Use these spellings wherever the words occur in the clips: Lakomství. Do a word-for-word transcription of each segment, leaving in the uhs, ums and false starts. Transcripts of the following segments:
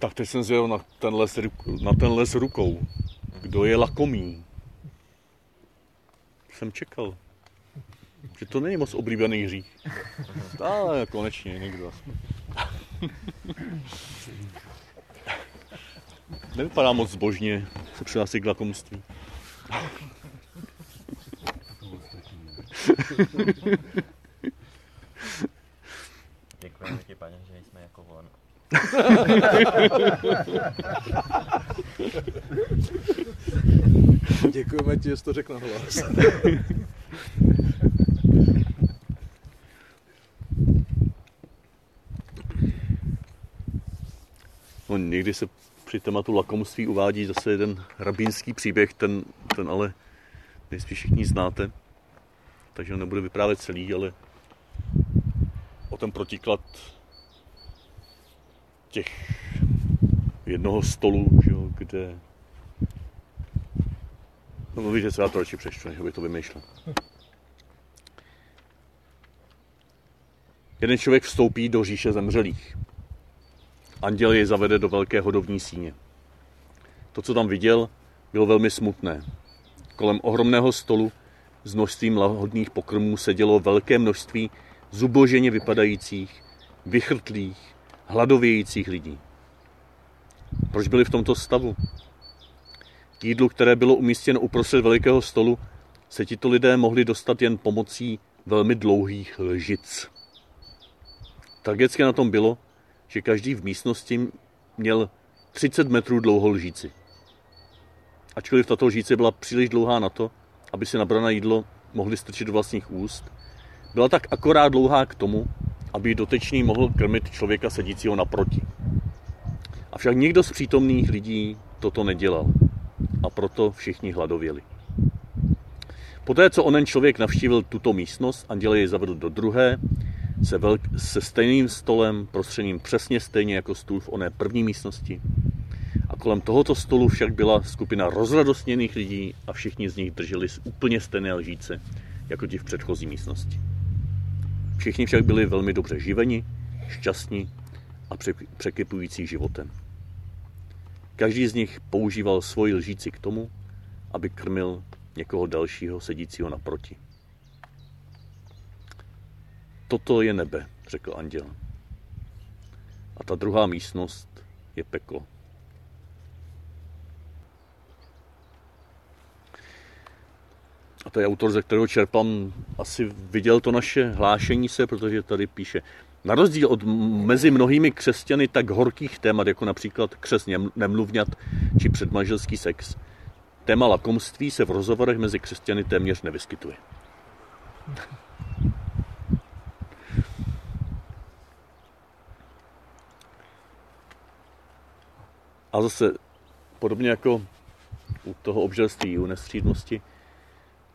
Tak teď jsem zjel na ten les, na ten les rukou. Kdo je lakomý? Jsem čekal, že to není moc oblíbený hřích. Ale konečně někdo. Nevypadá moc zbožně, se přihlásí k lakomství. Děkujeme ti, pane, že jsme jako on. Děkujeme ti, že jsi to řekl na hlas. No, někdy se při tématu lakomství uvádí zase jeden rabínský příběh, ten, ten ale nejspíš všichni znáte, takže on nebude vyprávět celý, ale o ten protiklad těch jednoho stolu, že jo, kde... No víte, co já to radši přečtu, než by to vymýšlel. Jeden člověk vstoupí do říše zemřelých. Anděl jej zavede do velké hodovní síně. To, co tam viděl, bylo velmi smutné. Kolem ohromného stolu s množstvím lahodných pokrmů sedělo velké množství zuboženě vypadajících, vychrtlých, hladovějících lidí. Proč byli v tomto stavu? K jídlu, které bylo umístěno uprostřed velikého stolu, se tito lidé mohli dostat jen pomocí velmi dlouhých lžic. Tragické na tom bylo, že každý v místnosti měl třicet metrů dlouhou lžíci. Ačkoliv tato lžíce byla příliš dlouhá na to, aby si nabrané jídlo mohli strčit do vlastních úst, byla tak akorát dlouhá k tomu, aby dotyčný mohl krmit člověka sedícího naproti. Avšak nikdo z přítomných lidí toto nedělal a proto všichni hladověli. Poté, co onen člověk navštívil tuto místnost, anděl jej zavedl do druhé, se, velk- se stejným stolem, prostřeným přesně stejně jako stůl v oné první místnosti. A kolem tohoto stolu však byla skupina rozradostněných lidí a všichni z nich drželi úplně stejné lžíce, jako ti v předchozí místnosti. Všichni však byli velmi dobře živeni, šťastní a překypující životem. Každý z nich používal svoji lžíci k tomu, aby krmil někoho dalšího sedícího naproti. Toto je nebe, řekl anděl. A ta druhá místnost je peklo. A to je autor, ze kterého čerpám, asi viděl to naše hlášení se, protože tady píše: na rozdíl od mezi mnohými křesťany tak horkých témat, jako například křest nemluvňat či předmanželský sex, téma lakomství se v rozhovorech mezi křesťany téměř nevyskytuje. A zase, podobně jako u toho obželství, u nestřídnosti,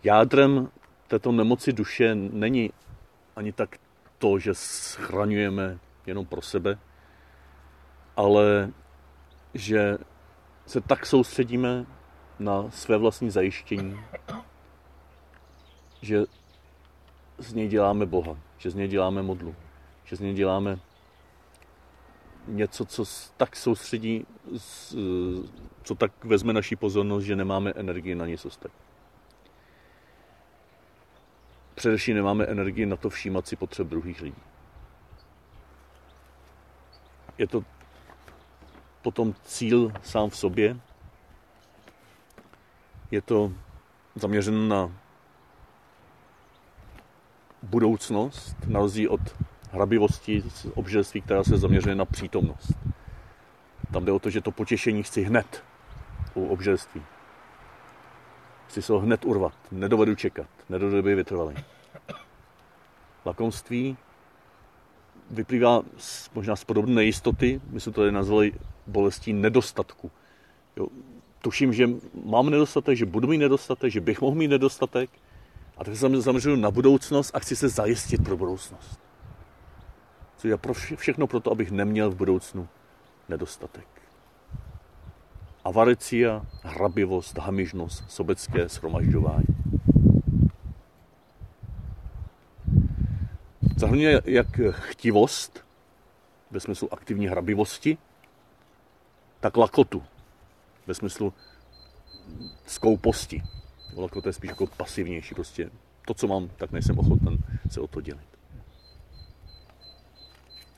jádrem této nemoci duše není ani tak to, že schraňujeme jenom pro sebe, ale že se tak soustředíme na své vlastní zajištění, že z něj děláme Boha, že z něj děláme modlu, že z něj děláme něco, co tak soustředí, co tak vezme naši pozornost, že nemáme energii na něco ostatní. Především nemáme energii na to všímat si potřeb druhých lidí. Je to potom cíl sám v sobě. Je to zaměřen na budoucnost, na rozdíl od hrabivosti, obželství, která se zaměřuje na přítomnost. Tam jde o to, že to potěšení chci hned u obželství. Chci se ho hned urvat, nedovedu čekat, nedovedu být vytrvalý. Lakomství vyplývá z, možná z podobné nejistoty, my jsme to tady nazvali bolestí nedostatku. Jo, tuším, že mám nedostatek, že budu mít nedostatek, že bych mohl mít nedostatek a tak se zaměřuju na budoucnost a chci se zajistit pro budoucnost. Což je pro vše, všechno proto, abych neměl v budoucnu nedostatek. Avaricia, hrabivost, hamižnost, sobecké shromažďování. Zahrnuje jak chtivost, ve smyslu aktivní hrabivosti, tak lakotu. Ve smyslu skouposti. Lakota je spíš jako pasivnější. Prostě to, co mám, tak nejsem ochoten se o to dělit.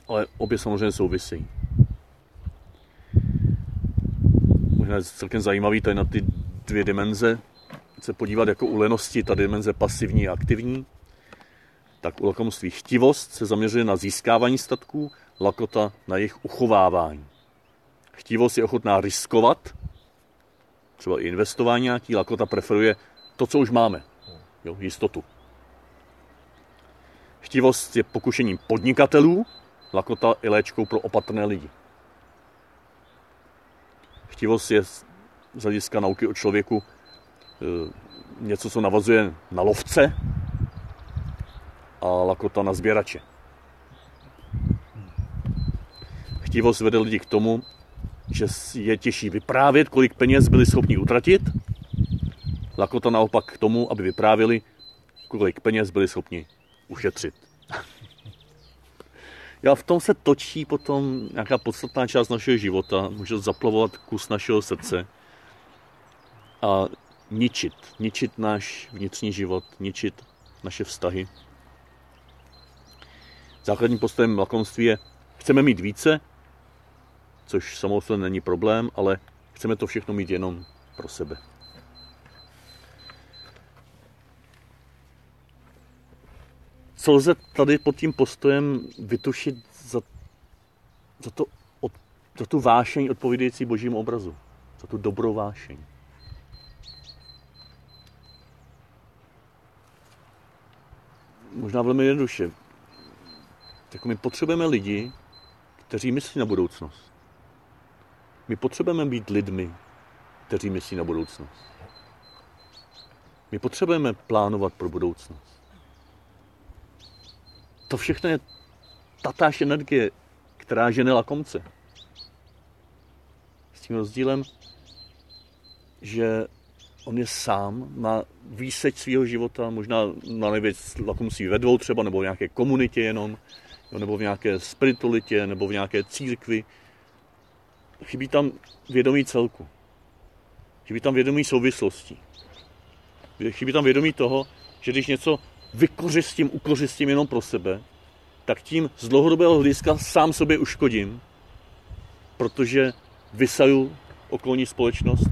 Ale obě samozřejmě souvisejí. Možná je celkem zajímavý tady na ty dvě dimenze se podívat, jako u lenosti ta dimenze pasivní a aktivní. Tak u lakomství chtivost se zaměřuje na získávání statků, lakota na jejich uchovávání. Chtivost je ochotná riskovat, třeba i investování nějaký, lakota preferuje to, co už máme, jo, jistotu. Chtivost je pokušením podnikatelů, lakota i léčkou pro opatrné lidi. Chtivost je z hlediska nauky o člověku něco, co navazuje na lovce, a lakota na sběrače. Chtivost vede lidi k tomu, že je těžší vyprávět, kolik peněz byli schopni utratit. Lakota naopak k tomu, aby vyprávěli, kolik peněz byli schopni ušetřit. Já v tom se točí potom nějaká podstatná část našeho života, může zaplavovat kus našeho srdce a ničit, ničit náš vnitřní život, ničit naše vztahy. Základním postojem lakomství je, chceme mít více, což samozřejmě není problém, ale chceme to všechno mít jenom pro sebe. Co lze tady pod tím postojem vytušit za, za, to, za tu vášeň odpovídající božímu obrazu, za tu dobrou vášeň? Možná velmi jednoduše. Tak my potřebujeme lidi, kteří myslí na budoucnost. My potřebujeme být lidmi, kteří myslí na budoucnost. My potřebujeme plánovat pro budoucnost. To všechno je tatáž energie, která žene lakomce. S tím rozdílem, že on je sám, má výseč svého života, možná na největší lakomství ve dvou třeba, nebo v nějaké komunitě jenom, nebo v nějaké spiritualitě, nebo v nějaké církvi. Chybí tam vědomí celku. Chybí tam vědomí souvislostí. Chybí tam vědomí toho, že když něco vykořistím, ukořistím jenom pro sebe, tak tím z dlouhodobého hlediska sám sobě uškodím, protože vysaju okolní společnost,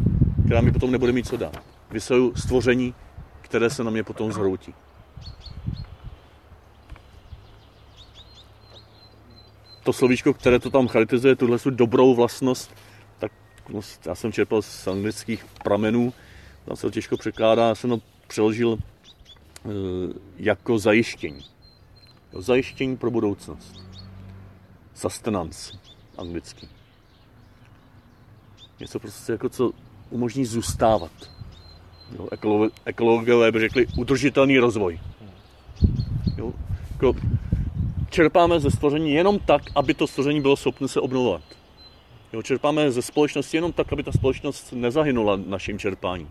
která mi potom nebude mít co dát. Vysaju stvoření, které se na mě potom zhroutí. To slovíčko, které to tam charakterizuje, tuhle dobrou vlastnost, tak já jsem čerpal z anglických pramenů, tam se to těžko překládá, já jsem to přeložil jako zajištění. Zajištění pro budoucnost. Sustenance, anglicky. Něco prostě jako, co umožní zůstávat. Jo, ekolo- ekologové by řekli udržitelný rozvoj. Jo, jako čerpáme ze stvoření jenom tak, aby to stvoření bylo schopné se obnovovat. Jo, čerpáme ze společnosti jenom tak, aby ta společnost nezahynula naším čerpáním.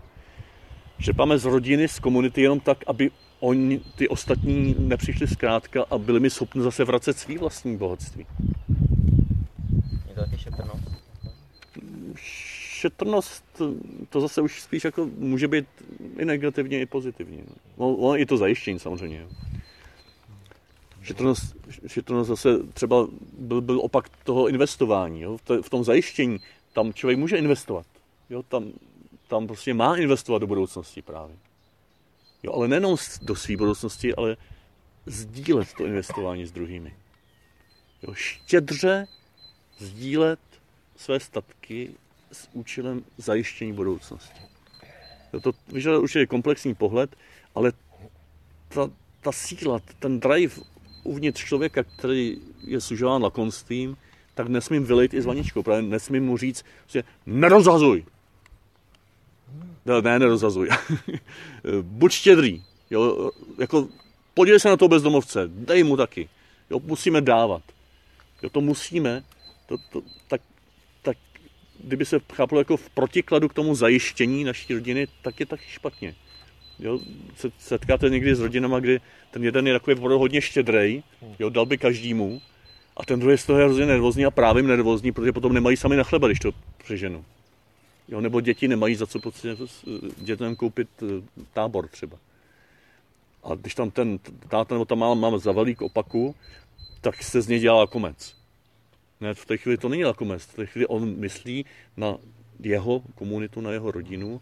Čerpáme z rodiny, z komunity jenom tak, aby oni, ty ostatní nepřišli zkrátka a byli mi schopni zase vracet svý vlastní bohatství. Je to taky šetrnost? Šetrnost, to zase už spíš jako může být i negativně, i pozitivně. No, no i to zajištění samozřejmě. Šetrnost, šetrnost zase třeba byl, byl opak toho investování. Jo? V tom zajištění tam člověk může investovat. Jo? Tam, tam prostě má investovat do budoucnosti právě. Jo, ale nejenom do své budoucnosti, ale sdílet to investování s druhými. Jo? Štědře sdílet své statky s účelem zajištění budoucnosti. Jo, to vyžaduje určitě komplexní pohled, ale ta, ta síla, ten drive uvnitř člověka, který je sužován lakomstvím, tak nesmím vylejt i s vaničkou. Právě nesmím mu říct, že nerozhazuj. Ne, ne nerozhazuj. Buď štědrý. Jo, jako, podívej se na toho bezdomovce. Dej mu taky. Jo, musíme dávat. Jo, to musíme. To, to, tak, tak kdyby se chápalo jako v protikladu k tomu zajištění naší rodiny, tak je taky špatně. Jo, setkáte někdy s rodinama, kdy ten jeden je takový hodně štědrej, jo, dal by každému A ten druhý je z toho hrozně nervózní a právě nervózní, protože potom nemají sami na chleba, když to přeženu. Jo, nebo děti nemají za co dětem koupit tábor třeba. A když tam ten táta nebo ta máma mám zavalí k opaku, tak se z něj dělá lakomec. Ne, v té chvíli to není lakomec, v té chvíli on myslí na jeho komunitu, na jeho rodinu,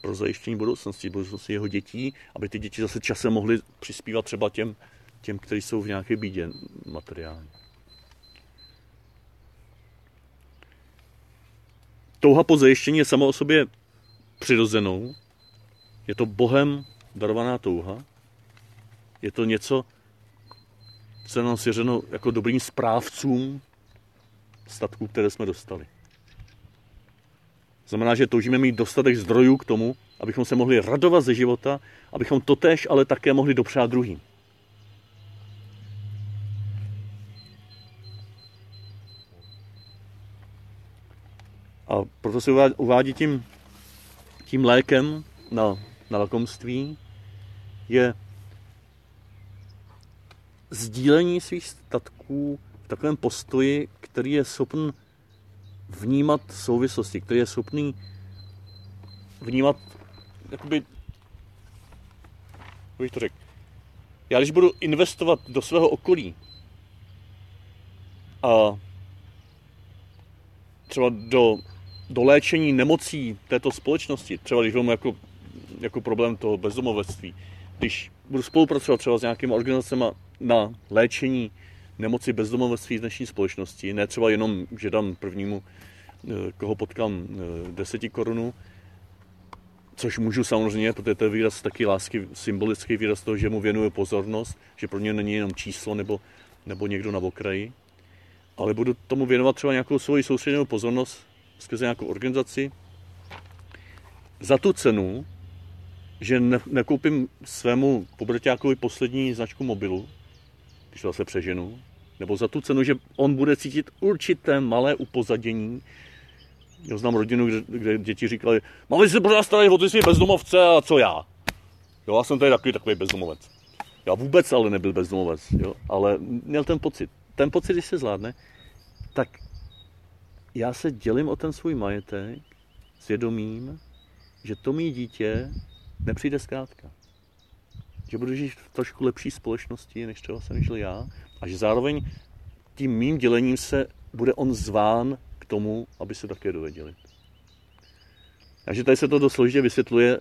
pro zajištění budoucnosti, budoucnosti jeho dětí, aby ty děti zase časem mohly přispívat třeba těm, těm kteří jsou v nějaké bídě materiální. Touha po zajištění je sama o sobě přirozenou, je to Bohem darovaná touha, je to něco, co je nám svěřeno jako dobrým správcům statků, které jsme dostali. Znamená, že toužíme mít dostatek zdrojů k tomu, abychom se mohli radovat ze života, abychom totéž ale také mohli dopřát druhým. A proto se uvádí tím, tím lékem na, na lakomství je sdílení svých statků v takovém postoji, který je schopen vnímat souvislosti, který je schopný vnímat, jakoby, jak bych to řekl, já když budu investovat do svého okolí a třeba do, do léčení nemocí této společnosti, třeba když mám jako, jako problém toho bezdomovectví, když budu spolupracovat třeba s nějakými organizacemi na léčení nemoci bezdomovectví v dnešní společnosti, ne třeba jenom, že dám prvnímu, koho potkám, deseti korunů, což můžu samozřejmě, protože to je výraz taky lásky, symbolický výraz toho, že mu věnuju pozornost, že pro ně není jenom číslo nebo, nebo někdo na okraji, ale budu tomu věnovat třeba nějakou svoji soustředěnou pozornost skrze nějakou organizaci za tu cenu, že ne, nekoupím svému pobraťákovi poslední značku mobilu, když to se přeženu, nebo za tu cenu, že on bude cítit určité malé upozadění. Já znám rodinu, kde, kde děti říkali, máme se pro nás starat o ty svý bezdomovce a co já. Jo, já jsem tady takový, takový bezdomovec. Já vůbec ale nebyl bezdomovec, jo, ale měl ten pocit. Ten pocit, když se zvládne, tak já se dělím o ten svůj majetek s vědomím, že to mý dítě nepřijde zkrátka. Že budu žít v trošku lepší společnosti, než třeba jsem žil já, a že zároveň tím mým dělením se bude on zván k tomu, aby se také dověděli. Takže tady se to dost složitě vysvětluje,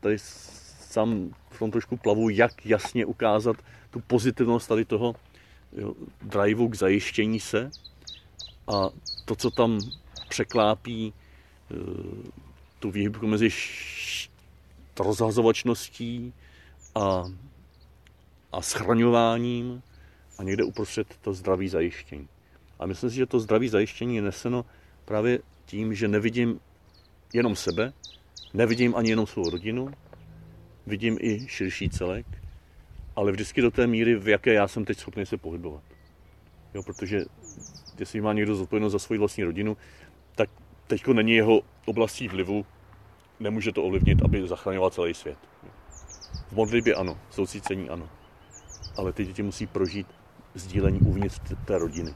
tady sám v tom trošku plavu, jak jasně ukázat tu pozitivnost tady toho jo, driveu k zajištění se a to, co tam překlápí tu výhybku mezi š- rozhazovačností A, a schraňováním a někde uprostřed to zdraví zajištění. A myslím si, že to zdraví zajištění je neseno právě tím, že nevidím jenom sebe, nevidím ani jenom svou rodinu, vidím i širší celek, ale vždycky do té míry, v jaké já jsem teď schopný se pohybovat. Jo, protože jestli má někdo zodpovědnost za svoji vlastní rodinu, tak teďko není jeho oblastí vlivu, nemůže to ovlivnit, aby zachraňoval celý svět. V modlitbě ano, v soucícení ano, ale ty děti musí prožít sdílení uvnitř té rodiny.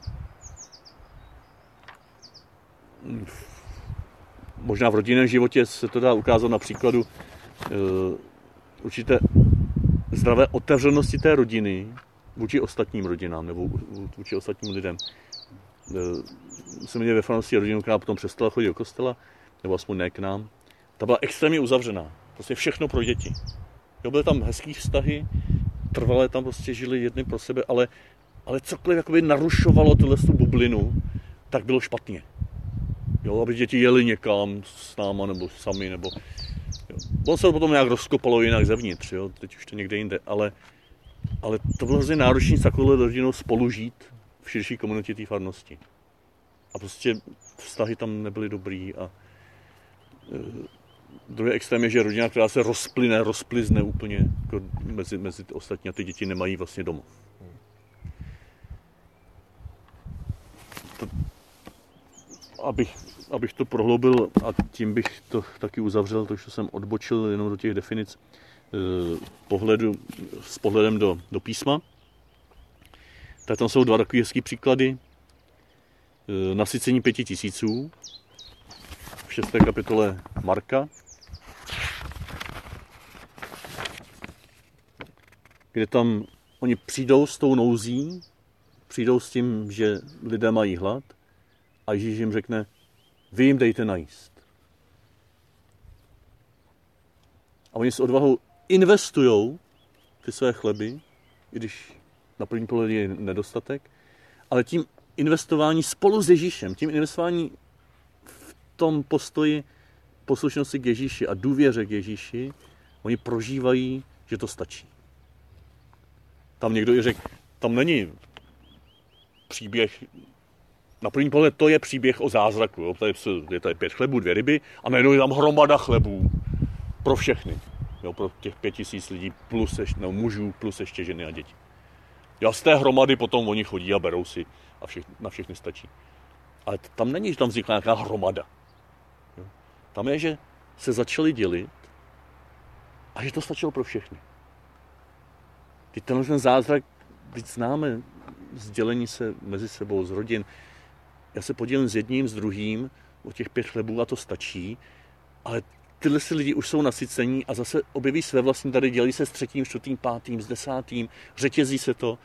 Možná v rodinném životě se to dá ukázat na příkladu určité zdravé otevřenosti té rodiny vůči ostatním rodinám nebo vůči ostatním lidem. Jsem měl ve Francii rodinu, která potom přestala chodit do kostela, nebo aspoň ne k nám. Ta byla extrémně uzavřená, prostě všechno pro děti. Jo, byly tam hezký vztahy, trvalé tam prostě žili jedny pro sebe, ale, ale cokoliv jakoby narušovalo tuhle bublinu, tak bylo špatně. Jo, aby děti jeli někam s náma nebo sami, nebo... Jo. On se to potom nějak rozkopalo jinak zevnitř, jo, teď už to někde jinde, ale, ale to bylo hrozně náročné s takovou rodinou spolužít v širší komunitě té farnosti. A prostě vztahy tam nebyly dobrý a... E, Druhý extrém je, že rodina, která se rozplyne, rozplizne úplně jako mezi, mezi ostatní a ty děti nemají vlastně domov. To, abych, abych to prohloubil a tím bych to taky uzavřel, to, co jsem odbočil jenom do těch definic eh, pohledu, s pohledem do, do písma, Tak tam jsou dva takové hezký příklady. Nasycení pěti tisíců v šesté kapitole Marka, kde tam oni přijdou s tou nouzí, přijdou s tím, že lidé mají hlad, a Ježíš jim řekne, vy jim dejte najíst. A oni s odvahou investujou ty své chleby, i když na první pohled je nedostatek, ale tím investování spolu s Ježíšem, tím investování v tom postoji poslušnosti k Ježíši a důvěře k Ježíši, oni prožívají, že to stačí. Tam někdo i řekl, tam není příběh, na první pohled to je příběh o zázraku. Jo? Tady je tady pět chlebů, dvě ryby a najednou je tam hromada chlebů pro všechny. Jo? Pro těch pět tisíc lidí plus ještě, no, mužů plus ještě ženy a děti. Jo? Z té hromady potom oni chodí a berou si a všech, na všechny stačí. Ale tam není, že tam vznikla nějaká hromada. Jo? Tam je, že se začali dělit a že to stačilo pro všechny. Teď tenhle ten zázrak, teď známe sdělení se mezi sebou z rodin. Já se podělím s jedním, s druhým o těch pět chlebů a to stačí, ale tyhle si lidi už jsou nasycení a zase objeví své vlastní, tady dělí se s třetím, čtvrtým, pátým, s desátým, řetězí se to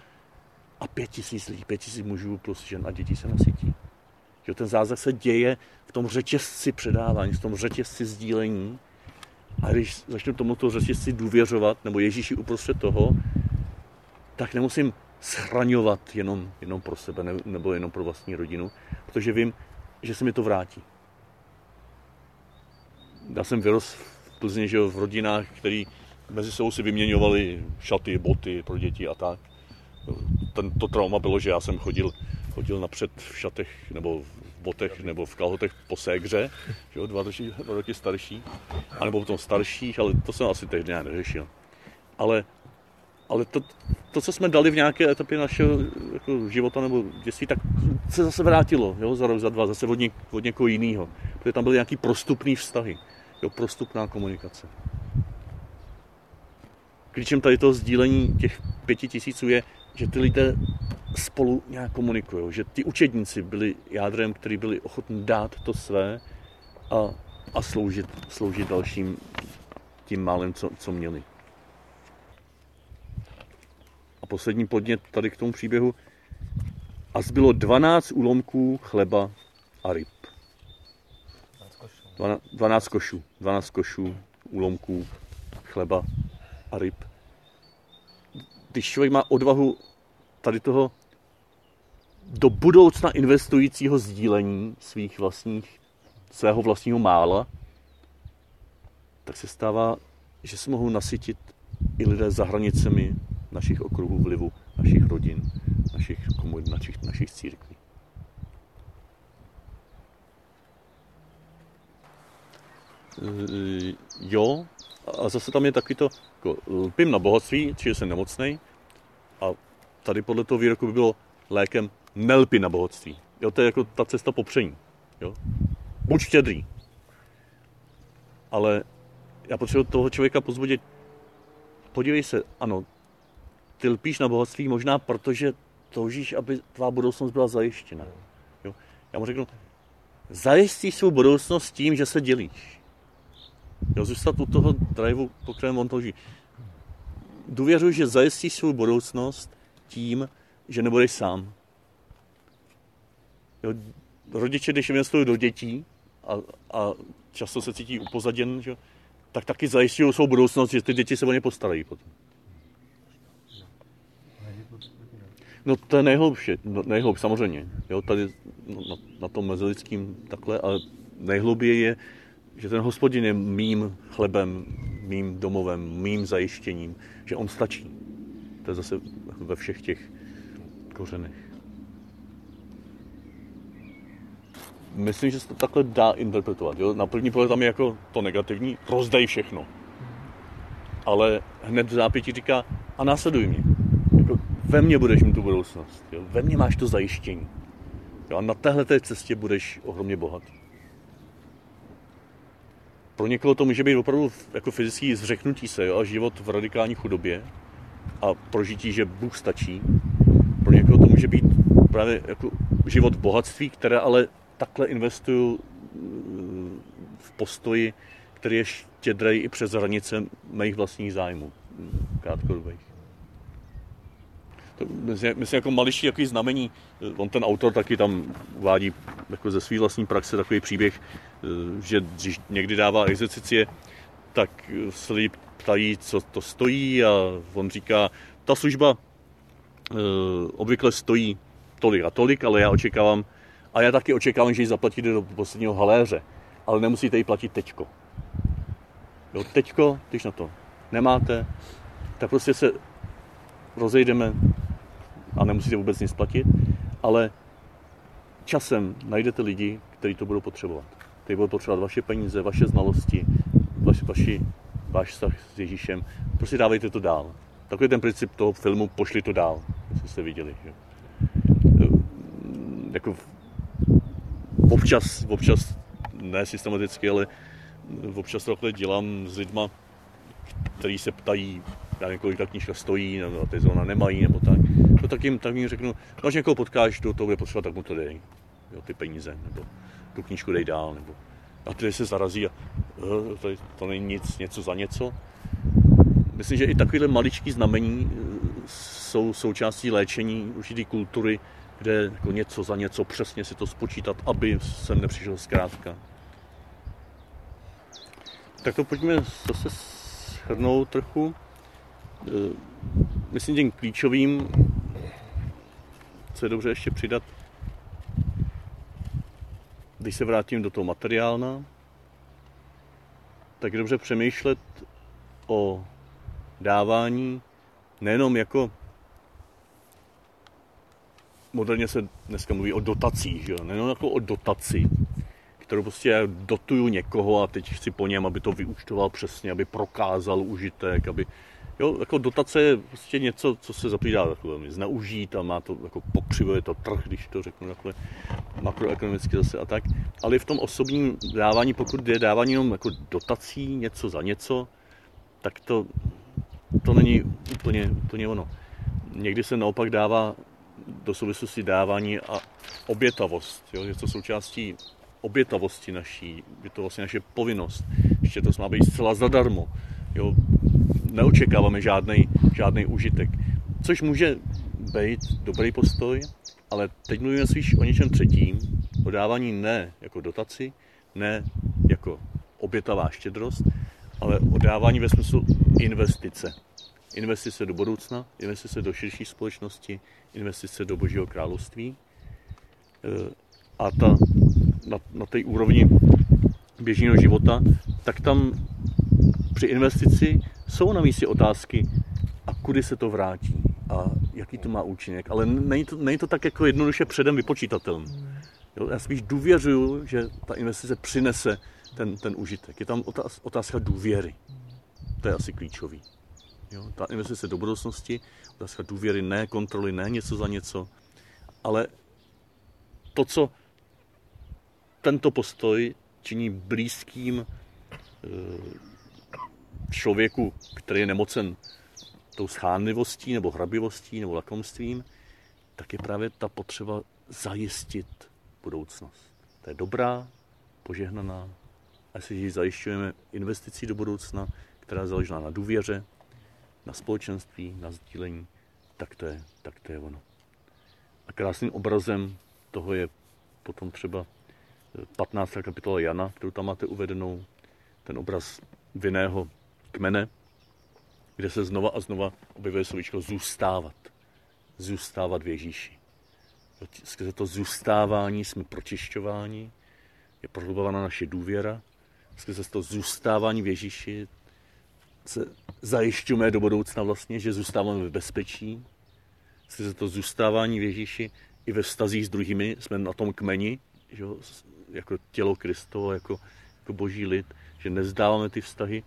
a pět tisíc lidí, pět tisíc mužů plus žen a dětí se nasytí. Jo, ten zázrak se děje v tom řetězci předávání, v tom řetězci sdílení, a když začnu tomuto řetězci důvěřovat, nebo Ježíši uprostřed toho, tak nemusím schraňovat jenom, jenom pro sebe nebo jenom pro vlastní rodinu, protože vím, že se mi to vrátí. Já jsem vyrost v Plzni, že v rodinách, které mezi sebou si vyměňovali šaty, boty pro děti a tak. To trauma bylo, že já jsem chodil, chodil napřed v šatech nebo v botech nebo v kalhotech po ségře, že jo, dva, roky, dva roky starší, anebo potom starších, ale to jsem asi tehdy neřešil. Ale Ale to, to, co jsme dali v nějaké etapě našeho jako života nebo dětství, tak se zase vrátilo, jo, za rok, za dva, zase od, něk, od někoho jiného. Protože tam byly nějaký prostupný vztahy, jo, prostupná komunikace. Klíčem tady toho sdílení těch pěti tisíců je, že ty lidé spolu nějak komunikují, že ty učedníci byli jádrem, kteří byli ochotní dát to své a, a sloužit, sloužit dalším tím málem, co, co měli. A poslední podnět tady k tomu příběhu. A zbylo dvanáct úlomků chleba a ryb. dvanáct košů. dvanáct košů úlomků chleba a ryb. Když člověk má odvahu tady toho do budoucna investujícího sdílení svých vlastních, svého vlastního mála, tak se stává, že se mohou nasytit i lidé za hranicemi našich okruhů vlivu, našich rodin, našich komunit, našich, našich církví. E, jo, a zase tam je taky to, jako, lpím na bohatství, čiže jsem nemocnej, a tady podle toho výroku by bylo lékem nelpi na bohatství. Jo, to je jako ta cesta popření. Jo? Buď štědrý. Ale já potřebuji toho člověka pozbudit. Podívej se, ano, ty lpíš na bohatství možná, protože toužíš, aby tvá budoucnost byla zajištěna. Jo? Já mu řeknu, zajistíš svou budoucnost tím, že se dělíš. Jo, zůstat u toho driveu, po kterém on touží. Důvěřuji, že zajistíš svou budoucnost tím, že nebudeš sám. Jo? Rodiče, když investují do dětí a, a často se cítí upozaděn, že? Tak taky zajišťují svou budoucnost, že ty děti se o ně postarají potom. No to je nejhloubší, nejhloub, samozřejmě. Jo, tady no, na, na tom mezilidským takhle, ale nejhlouběji je, že ten Hospodin je mým chlebem, mým domovem, mým zajištěním, že on stačí. To je zase ve všech těch kořenech. Myslím, že se to takhle dá interpretovat. Jo? Na první pohled tam je jako to negativní, rozdej všechno. Ale hned v zápěti říká, a následuj mě. Ve mně budeš mít tu budoucnost. Jo? Ve mně máš to zajištění. Jo? A na téhleté cestě budeš ohromně bohatý. Pro někoho to může být opravdu jako fyzické zřeknutí se, jo? A život v radikální chudobě a prožití, že Bůh stačí. Pro někoho to může být právě jako život v bohatství, které ale takhle investuju v postoji, který je štědrej i přes hranice mých vlastních zájmů krátkodobých. To myslím jako maličký takový znamení. On ten autor taky tam uvádí jako ze své vlastní praxe takový příběh, že když někdy dává exercicie, tak se lidi ptají, co to stojí, a on říká, ta služba obvykle stojí tolik a tolik, ale já očekávám, a já taky očekávám, že ji zaplatíte do posledního haléře, ale nemusíte ji platit teďko. Jo, teďko, když na to nemáte, tak prostě se rozejdeme a nemusíte vůbec nic platit, ale časem najdete lidi, kteří to budou potřebovat. Kteří budou potřebovat vaše peníze, vaše znalosti, vaš, vaši, váš vztah s Ježíšem. Prostě dávejte to dál. Takový ten princip toho filmu Pošli to dál, jestli jste viděli. Že? Jako občas, občas, ne systematicky, ale občas takhle dělám s lidma, kteří se ptají, já nevím, kolik ta knížka stojí, nebo ta zóna nemají, nebo tak. No, tak, jim, tak jim řeknu, no, až někoho potkáš, do toho bude potřeba, tak mu to dej, jo, ty peníze, nebo tu knížku dej dál, nebo a tady se zarazí a tady to není nic, něco za něco. Myslím, že i takovéhle maličké znamení jsou součástí léčení určité kultury, kde jako něco za něco přesně si to spočítat, aby jsem nepřišel zkrátka. Tak to pojďme zase shrnout trochu. Myslím tím klíčovým, co je dobře ještě přidat, když se vrátím do toho materiálna, tak je dobře přemýšlet o dávání nejenom jako, moderně se dneska mluví o dotacích, jo? Nejenom jako o dotaci, kterou prostě dotuju někoho a teď chci po něm, aby to vyúčtoval přesně, aby prokázal užitek, aby jo, jako dotace je prostě něco, co se zapřídá takové zneužít a má to jako pokřivuje to trh, když to řeknu takhle makroekonomicky zase a tak. Ale v tom osobním dávání, pokud je dávání jenom jako dotací něco za něco, tak to, to není úplně, úplně ono. Někdy se naopak dává do souvislosti dávání a obětavost. Jo? Je to součástí obětavosti naší, je to vlastně naše povinnost. Ještě to má být zcela zadarmo. Jo? Neočekáváme žádnej, žádnej užitek. Což může být dobrý postoj, ale teď mluvíme spíš o něčem třetím. O dávání ne jako dotaci, ne jako obětavá štědrost, ale o dávání ve smyslu investice. Investice do budoucna, investice do širší společnosti, investice do Božího království. A ta, na, na té úrovni běžného života, tak tam při investici jsou na místě otázky, a kudy se to vrátí a jaký to má účinek. Ale není to, není to tak jako jednoduše předem vypočítatelné. Já spíš důvěřuju, že ta investice přinese ten, ten užitek. Je tam otáz, otázka důvěry. To je asi klíčový. Jo? Ta investice do budoucnosti, otázka důvěry, ne kontroly, ne něco za něco, ale to, co tento postoj činí blízkým e- člověku, který je nemocen tou schánlivostí nebo hrabivostí nebo lakomstvím, tak je právě ta potřeba zajistit budoucnost. To je dobrá, požehnaná. A jestli ji zajišťujeme investicí do budoucna, která je založená na důvěře, na společenství, na sdílení, tak to je, tak to je ono. A krásným obrazem toho je potom třeba patnáctá kapitola Jana, kterou tam máte uvedenou, ten obraz vinného kmene, kde se znova a znova objevuje slovíčko zůstávat. Zůstávat v Ježíši. Skrze to zůstávání jsme pročišťováni, je prohlubována naše důvěra. Skrze to zůstávání v Ježíši se zajišťujeme do budoucna vlastně, že zůstáváme v bezpečí. Skrze to zůstávání v Ježíši i ve vztazích s druhými jsme na tom kmeni, že jo, jako tělo Kristovo, jako, jako boží lid, že nezdáváme ty vztahy,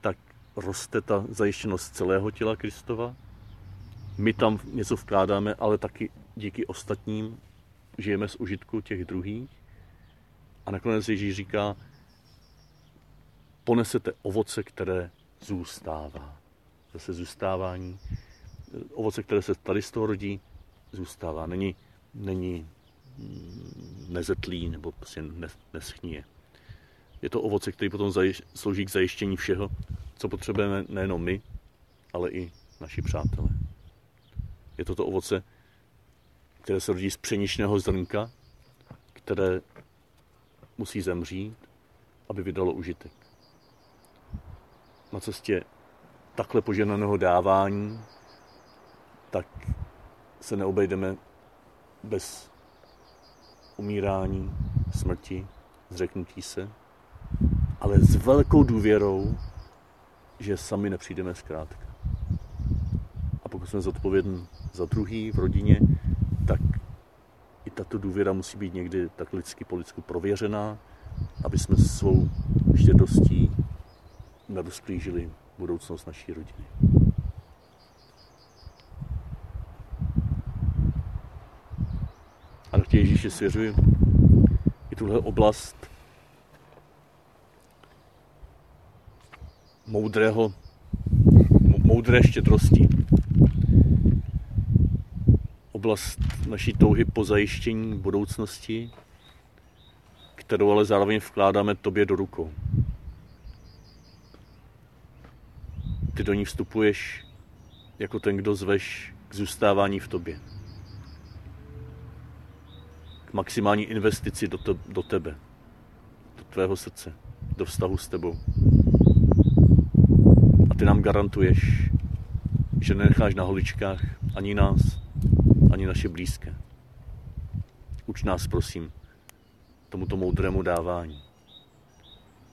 tak roste ta zajištěnost celého těla Kristova. My tam něco vkládáme, ale taky díky ostatním žijeme z užitku těch druhých. A nakonec Ježíš říká, ponesete ovoce, které zůstává. Zase zůstávání. Ovoce, které se tady z toho rodí, zůstává, není, není nezetlý nebo prostě neschníje. Je to ovoce, který potom zajiš, slouží k zajištění všeho, co potřebujeme nejenom my, ale i naši přátelé. Je to to ovoce, které se rodí z pšeničného zrnka, které musí zemřít, aby vydalo užitek. Na cestě takhle poženaného dávání, tak se neobejdeme bez umírání, smrti, zřeknutí se, ale s velkou důvěrou, že sami nepřijdeme zkrátka. A pokud jsme zodpovědní za druhý v rodině, tak i tato důvěra musí být někdy tak lidsky po lidsku prověřená, aby jsme svou štědrostí narozplížili budoucnost naší rodiny. A tak Ježíši svěřuji i tuhle oblast moudrého, moudré štědrosti. Oblast naší touhy po zajištění budoucnosti, kterou ale zároveň vkládáme tobě do rukou. Ty do ní vstupuješ jako ten, kdo zveš k zůstávání v tobě. K maximální investici do, te, do tebe, do tvého srdce, do vztahu s tebou. A ty nám garantuješ, že nenecháš na holičkách ani nás, ani naše blízké. Uč nás, prosím, tomuto moudrému dávání.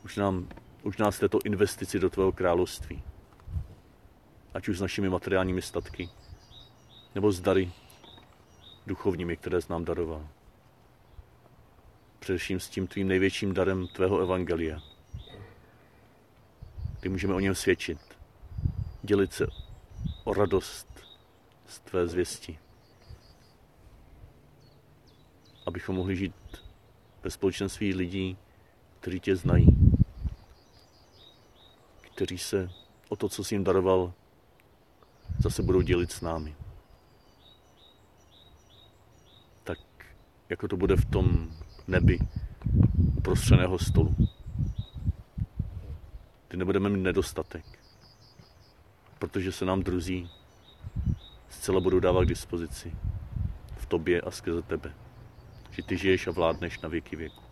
Uč, nám, uč nás této investici do tvého království. Ať už s našimi materiálními statky, nebo s dary duchovními, které jsi nám daroval. Především s tím tvým největším darem tvého evangelia. Ty můžeme o něm svědčit, dělit se o radost z tvé zvěsti. Abychom mohli žít ve společenství lidí, kteří tě znají, kteří se o to, co jsi jim daroval, zase budou dělit s námi. Tak, jako to bude v tom nebi uprostřeného stolu. Ty nebudeme mít nedostatek, protože se nám druzí zcela budou dávat k dispozici v tobě a skrze tebe. Že ty žiješ a vládneš na věky věku.